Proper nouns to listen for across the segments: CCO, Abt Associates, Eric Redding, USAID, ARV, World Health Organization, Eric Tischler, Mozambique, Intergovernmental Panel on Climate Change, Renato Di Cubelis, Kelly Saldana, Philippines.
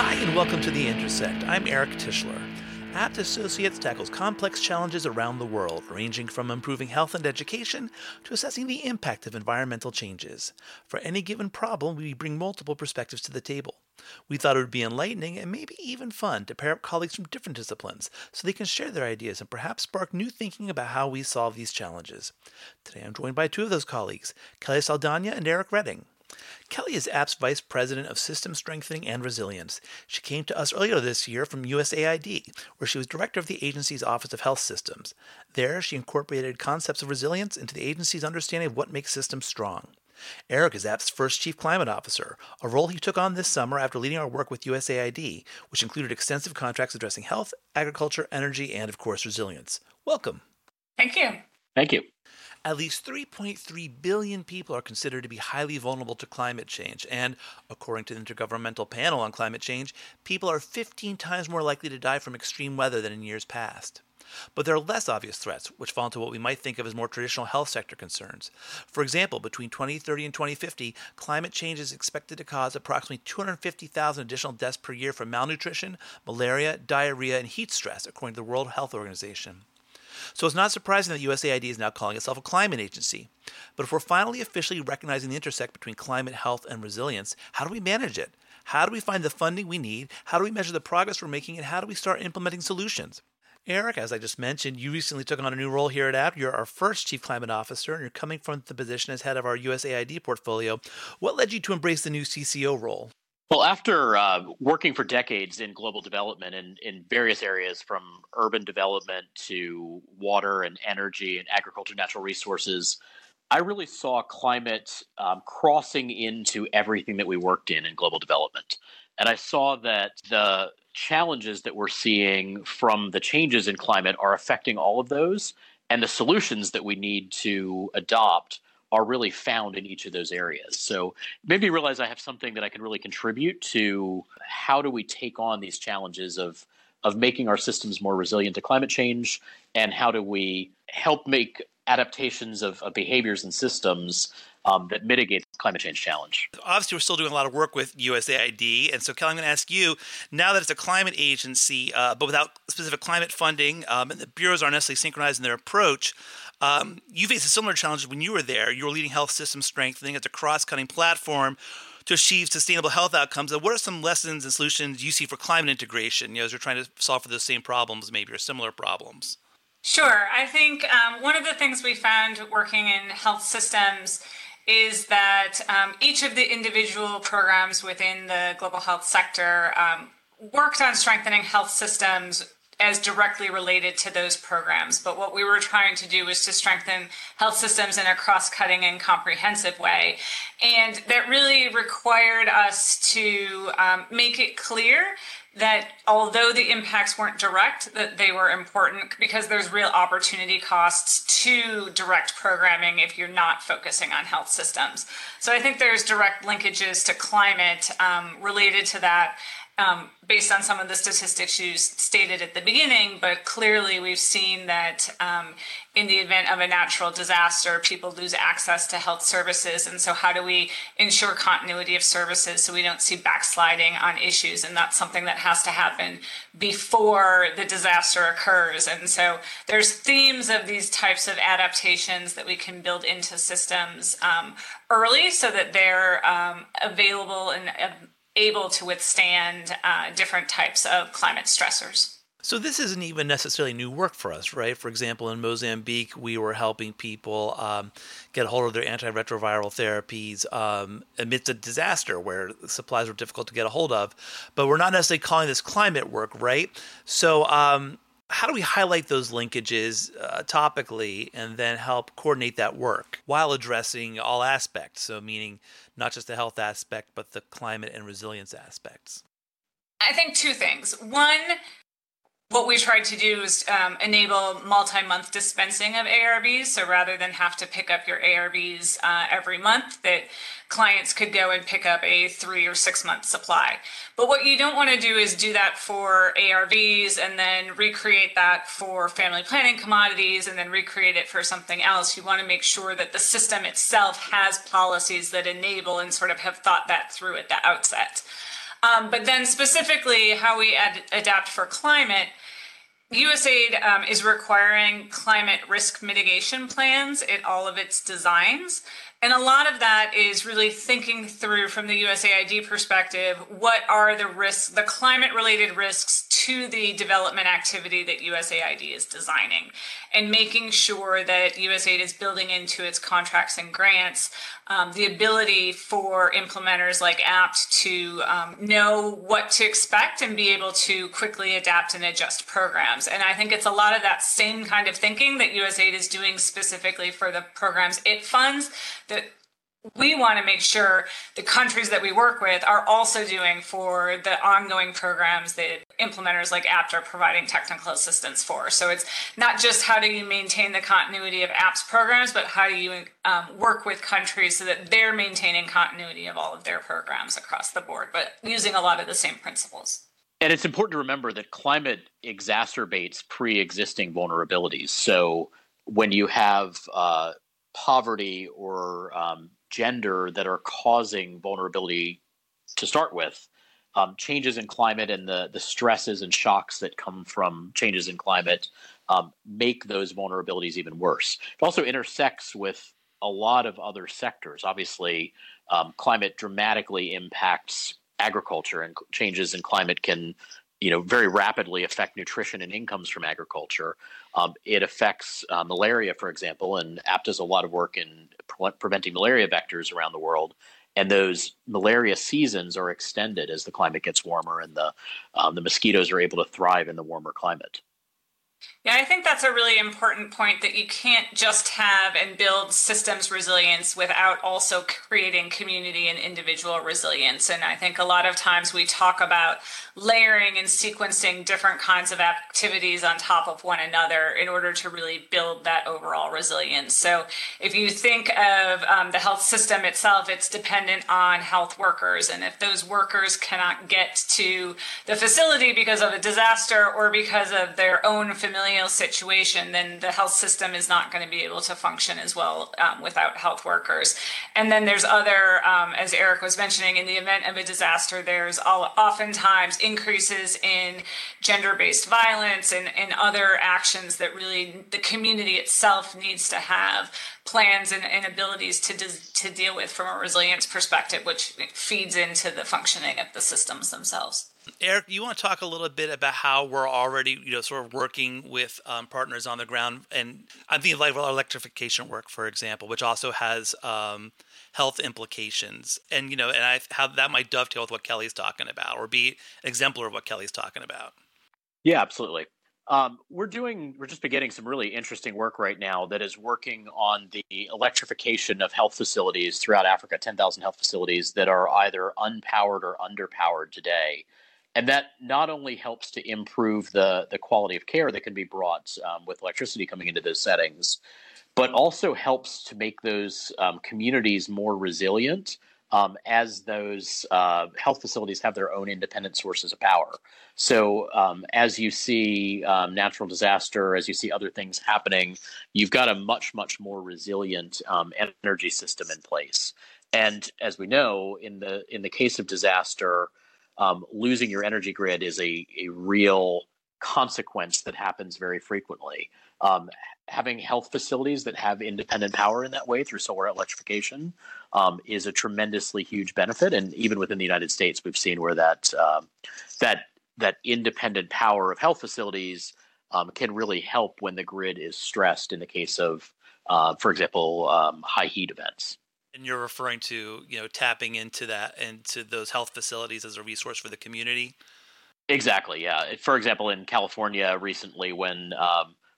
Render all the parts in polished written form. Hi, and welcome to The Intersect. I'm Eric Tischler. Abt Associates tackles complex challenges around the world, ranging from improving health and education to assessing the impact of environmental changes. For any given problem, we bring multiple perspectives to the table. We thought it would be enlightening and maybe even fun to pair up colleagues from different disciplines so they can share their ideas and perhaps spark new thinking about how we solve these challenges. Today, I'm joined by two of those colleagues, Kelly Saldana and Eric Redding. Kelly is Abt's Vice President of System Strengthening and Resilience. She came to us earlier this year from USAID, where she was Director of the agency's Office of Health Systems. There, she incorporated concepts of resilience into the agency's understanding of what makes systems strong. Eric is Abt's first Chief Climate Officer, a role he took on this summer after leading our work with USAID, which included extensive contracts addressing health, agriculture, energy, and, of course, resilience. Welcome. Thank you. Thank you. At least 3.3 billion people are considered to be highly vulnerable to climate change. And according to the Intergovernmental Panel on Climate Change, people are 15 times more likely to die from extreme weather than in years past. But there are less obvious threats, which fall into what we might think of as more traditional health sector concerns. For example, between 2030 and 2050, climate change is expected to cause approximately 250,000 additional deaths per year from malnutrition, malaria, diarrhea, and heat stress, according to the World Health Organization. So it's not surprising that USAID is now calling itself a climate agency. But if we're finally officially recognizing the intersect between climate, health, and resilience, how do we manage it? How do we find the funding we need? How do we measure the progress we're making? And how do we start implementing solutions? Eric, as I just mentioned, you recently took on a new role here at Abt. You're our first Chief Climate Officer, and you're coming from the position as head of our USAID portfolio. What led you to embrace the new CCO role? Well, after working for decades in global development in various areas, from urban development to water and energy and agriculture, natural resources, I really saw climate crossing into everything that we worked in global development. And I saw that the challenges that we're seeing from the changes in climate are affecting all of those, and the solutions that we need to adopt are really found in each of those areas. So it made me realize I have something that I can really contribute to how do we take on these challenges of making our systems more resilient to climate change, and how do we help make adaptations of behaviors and systems that mitigate the climate change challenge. Obviously, we're still doing a lot of work with USAID. And so, Kelly, I'm going to ask you, now that it's a climate agency, but without specific climate funding, and the bureaus aren't necessarily synchronized in their approach, you faced a similar challenge when you were there. You were leading health system strengthening. It's a cross-cutting platform to achieve sustainable health outcomes. And what are some lessons and solutions you see for climate integration, as you're trying to solve for those same problems maybe or similar problems? Sure. I think one of the things we found working in health systems is that each of the individual programs within the global health sector worked on strengthening health systems as directly related to those programs. But what we were trying to do was to strengthen health systems in a cross-cutting and comprehensive way. And that really required us to make it clear that although the impacts weren't direct, that they were important because there's real opportunity costs to direct programming if you're not focusing on health systems. So I think there's direct linkages to climate related to that based on some of the statistics you stated at the beginning, but clearly we've seen that in the event of a natural disaster, people lose access to health services. And so how do we ensure continuity of services so we don't see backsliding on issues? And that's something that has to happen before the disaster occurs. And so there's themes of these types of adaptations that we can build into systems early so that they're available and able to withstand different types of climate stressors. So this isn't even necessarily new work for us, right? For example, in Mozambique, we were helping people get a hold of their antiretroviral therapies amidst a disaster where supplies were difficult to get a hold of. But we're not necessarily calling this climate work, right? So how do we highlight those linkages topically and then help coordinate that work while addressing all aspects? So meaning not just the health aspect, but the climate and resilience aspects. I think two things. One, what we tried to do is enable multi-month dispensing of ARVs. So rather than have to pick up your ARVs every month, that clients could go and pick up a 3 or 6 month supply. But what you don't want to do is do that for ARVs and then recreate that for family planning commodities and then recreate it for something else. You want to make sure that the system itself has policies that enable and sort of have thought that through at the outset. But then specifically how we adapt for climate, USAID is requiring climate risk mitigation plans in all of its designs. And a lot of that is really thinking through from the USAID perspective, what are the risks, the climate related risks to the development activity that USAID is designing, and making sure that USAID is building into its contracts and grants the ability for implementers like Abt to know what to expect and be able to quickly adapt and adjust programs. And I think it's a lot of that same kind of thinking that USAID is doing specifically for the programs it funds, that we want to make sure the countries that we work with are also doing for the ongoing programs that implementers like Abt are providing technical assistance for. So it's not just how do you maintain the continuity of Abt's programs, but how do you work with countries so that they're maintaining continuity of all of their programs across the board, but using a lot of the same principles. And it's important to remember that climate exacerbates pre-existing vulnerabilities. So when you have poverty or gender that are causing vulnerability to start with, changes in climate and the stresses and shocks that come from changes in climate make those vulnerabilities even worse. It also intersects with a lot of other sectors. Obviously, climate dramatically impacts agriculture, and changes in climate can, very rapidly affect nutrition and incomes from agriculture. It affects malaria, for example, and Abt does a lot of work in preventing malaria vectors around the world. And those malaria seasons are extended as the climate gets warmer, and the mosquitoes are able to thrive in the warmer climate. Yeah, I think that's a really important point, that you can't just have and build systems resilience without also creating community and individual resilience. And I think a lot of times we talk about layering and sequencing different kinds of activities on top of one another in order to really build that overall resilience. So if you think of the health system itself, it's dependent on health workers. And if those workers cannot get to the facility because of a disaster or because of their own familial situation, then the health system is not going to be able to function as well without health workers. And then there's other, as Eric was mentioning, in the event of a disaster, there's oftentimes increases in gender-based violence and other actions that really the community itself needs to have plans and abilities to deal with from a resilience perspective, which feeds into the functioning of the systems themselves. Eric, you want to talk a little bit about how we're already, sort of working with partners on the ground, and I'm thinking like electrification work, for example, which also has health implications, and how that might dovetail with what Kelly's talking about, or be an exemplar of what Kelly's talking about. Yeah, absolutely. We're just beginning some really interesting work right now that is working on the electrification of health facilities throughout Africa. 10,000 health facilities that are either unpowered or underpowered today. And that not only helps to improve the quality of care that can be brought with electricity coming into those settings, but also helps to make those communities more resilient as those health facilities have their own independent sources of power. So as you see natural disaster, as you see other things happening, you've got a much, much more resilient energy system in place. And as we know, in the case of disaster, losing your energy grid is a real consequence that happens very frequently. Having health facilities that have independent power in that way through solar electrification is a tremendously huge benefit. And even within the United States, we've seen where that independent power of health facilities can really help when the grid is stressed in the case of, for example, high heat events. And you're referring to, tapping into that, into those health facilities as a resource for the community? Exactly, yeah. For example, in California recently, when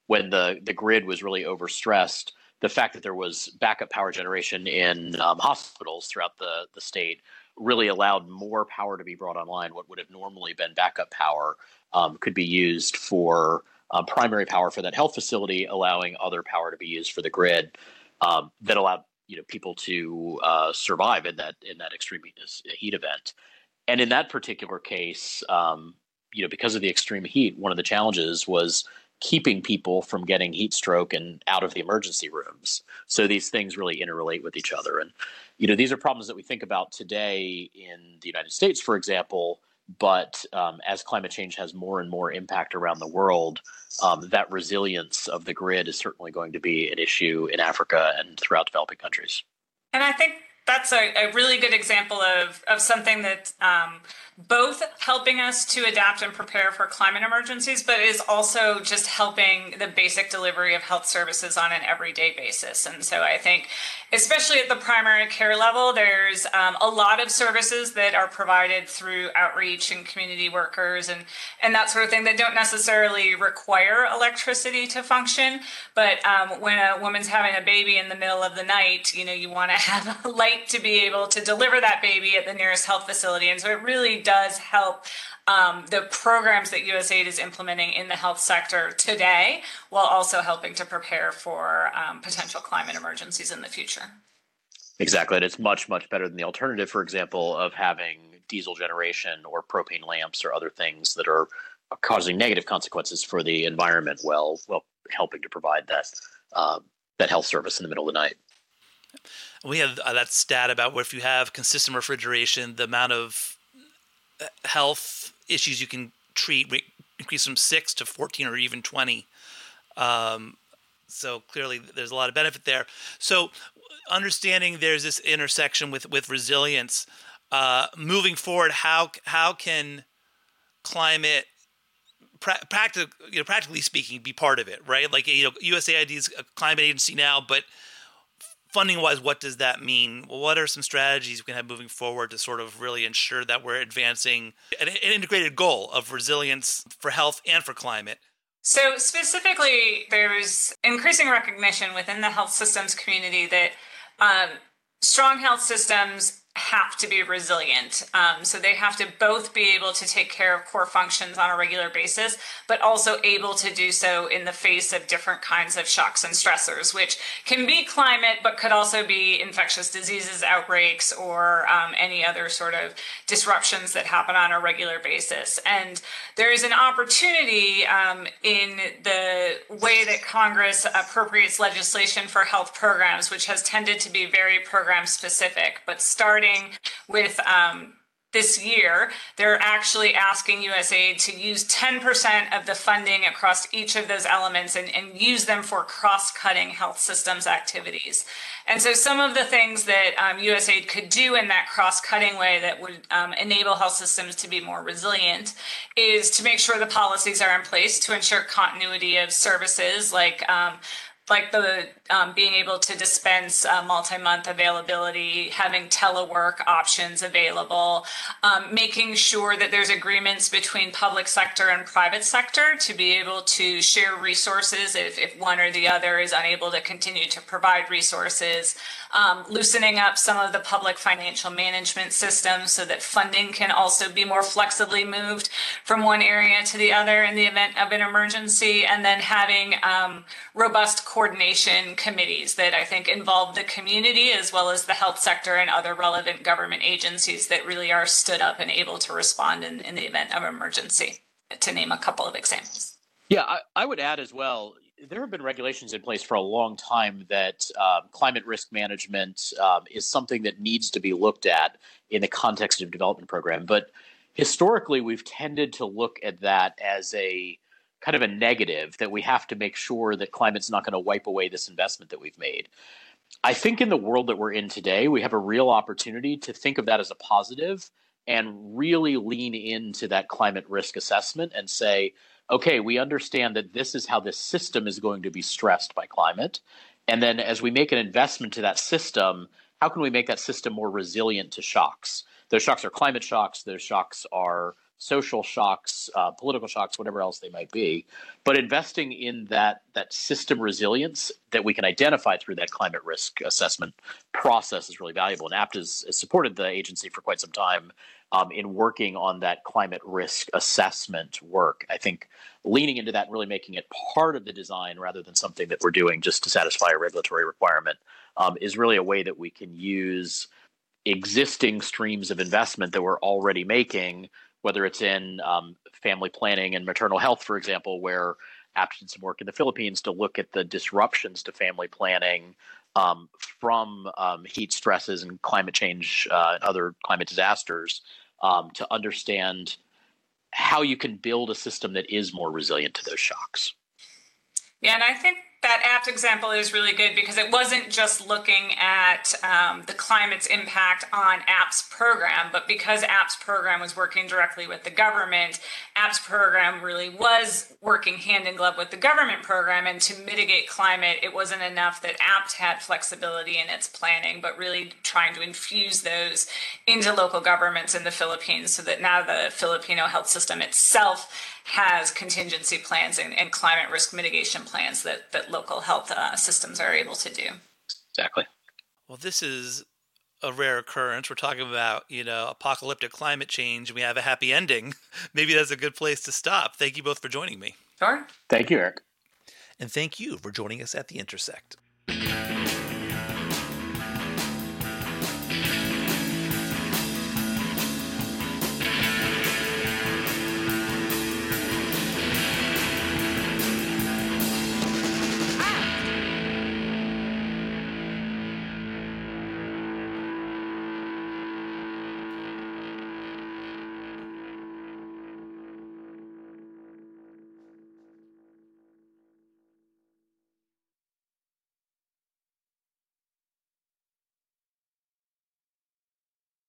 the grid was really overstressed, the fact that there was backup power generation in hospitals throughout the state really allowed more power to be brought online. What would have normally been backup power could be used for primary power for that health facility, allowing other power to be used for the grid that allowed people to survive in that extreme heat event. And in that particular case, because of the extreme heat, one of the challenges was keeping people from getting heat stroke and out of the emergency rooms. So these things really interrelate with each other. And, you know, these are problems that we think about today in the United States, for example, but as climate change has more and more impact around the world, that resilience of the grid is certainly going to be an issue in Africa and throughout developing countries. And I think that's a really good example of something that's both helping us to adapt and prepare for climate emergencies, but is also just helping the basic delivery of health services on an everyday basis. And so I think, especially at the primary care level, there's a lot of services that are provided through outreach and community workers and that sort of thing that don't necessarily require electricity to function. But when a woman's having a baby in the middle of the night, you know, you want to have a light to be able to deliver that baby at the nearest health facility. And so it really does help the programs that USAID is implementing in the health sector today, while also helping to prepare for potential climate emergencies in the future. Exactly. And it's much, much better than the alternative, for example, of having diesel generation or propane lamps or other things that are causing negative consequences for the environment while helping to provide that health service in the middle of the night. We have that stat about where if you have consistent refrigeration, the amount of health issues you can treat increase from 6 to 14 or even 20. So clearly there's a lot of benefit there. So understanding there's this intersection with resilience, moving forward, how can climate practically speaking be part of it, right? Like, you know, USAID is a climate agency now, but funding-wise, what does that mean? What are some strategies we can have moving forward to sort of really ensure that we're advancing an integrated goal of resilience for health and for climate? So specifically, there's increasing recognition within the health systems community that strong health systems have to be resilient. So they have to both be able to take care of core functions on a regular basis, but also able to do so in the face of different kinds of shocks and stressors, which can be climate, but could also be infectious diseases, outbreaks, or any other sort of disruptions that happen on a regular basis. And there is an opportunity in the way that Congress appropriates legislation for health programs, which has tended to be very program specific, but starting with this year, they're actually asking USAID to use 10% of the funding across each of those elements and use them for cross-cutting health systems activities. And so some of the things that USAID could do in that cross-cutting way that would enable health systems to be more resilient is to make sure the policies are in place to ensure continuity of services like the being able to dispense multi-month availability, having telework options available, making sure that there's agreements between public sector and private sector to be able to share resources if one or the other is unable to continue to provide resources, loosening up some of the public financial management systems so that funding can also be more flexibly moved from one area to the other in the event of an emergency, and then having robust coordination committees that I think involve the community as well as the health sector and other relevant government agencies that really are stood up and able to respond in the event of emergency, to name a couple of examples. Yeah, I would add as well, there have been regulations in place for a long time that climate risk management is something that needs to be looked at in the context of development program. But historically, we've tended to look at that as a kind of a negative, that we have to make sure that climate's not going to wipe away this investment that we've made. I think in the world that we're in today, we have a real opportunity to think of that as a positive and really lean into that climate risk assessment and say, okay, we understand that this is how this system is going to be stressed by climate. And then as we make an investment to that system, how can we make that system more resilient to shocks? Those shocks are climate shocks. Those shocks are social shocks, political shocks, whatever else they might be, but investing in that system resilience that we can identify through that climate risk assessment process is really valuable. And Abt has supported the agency for quite some time in working on that climate risk assessment work. I think leaning into that, really making it part of the design rather than something that we're doing just to satisfy a regulatory requirement, is really a way that we can use existing streams of investment that we're already making, whether it's in family planning and maternal health, for example, where Abt did some work in the Philippines to look at the disruptions to family planning from heat stresses and climate change, other climate disasters, to understand how you can build a system that is more resilient to those shocks. Yeah, and I think that Abt example is really good because it wasn't just looking at the climate's impact on Abt's program, but because Abt's program was working directly with the government, Abt's program really was working hand in glove with the government program. And to mitigate climate, it wasn't enough that Abt had flexibility in its planning, but really trying to infuse those into local governments in the Philippines so that now the Filipino health system itself has contingency plans and climate risk mitigation plans that local health systems are able to do. Exactly. Well, this is a rare occurrence. We're talking about, apocalyptic climate change. We have a happy ending. Maybe that's a good place to stop. Thank you both for joining me. Sure. Thank you, Eric. And thank you for joining us at The Intersect.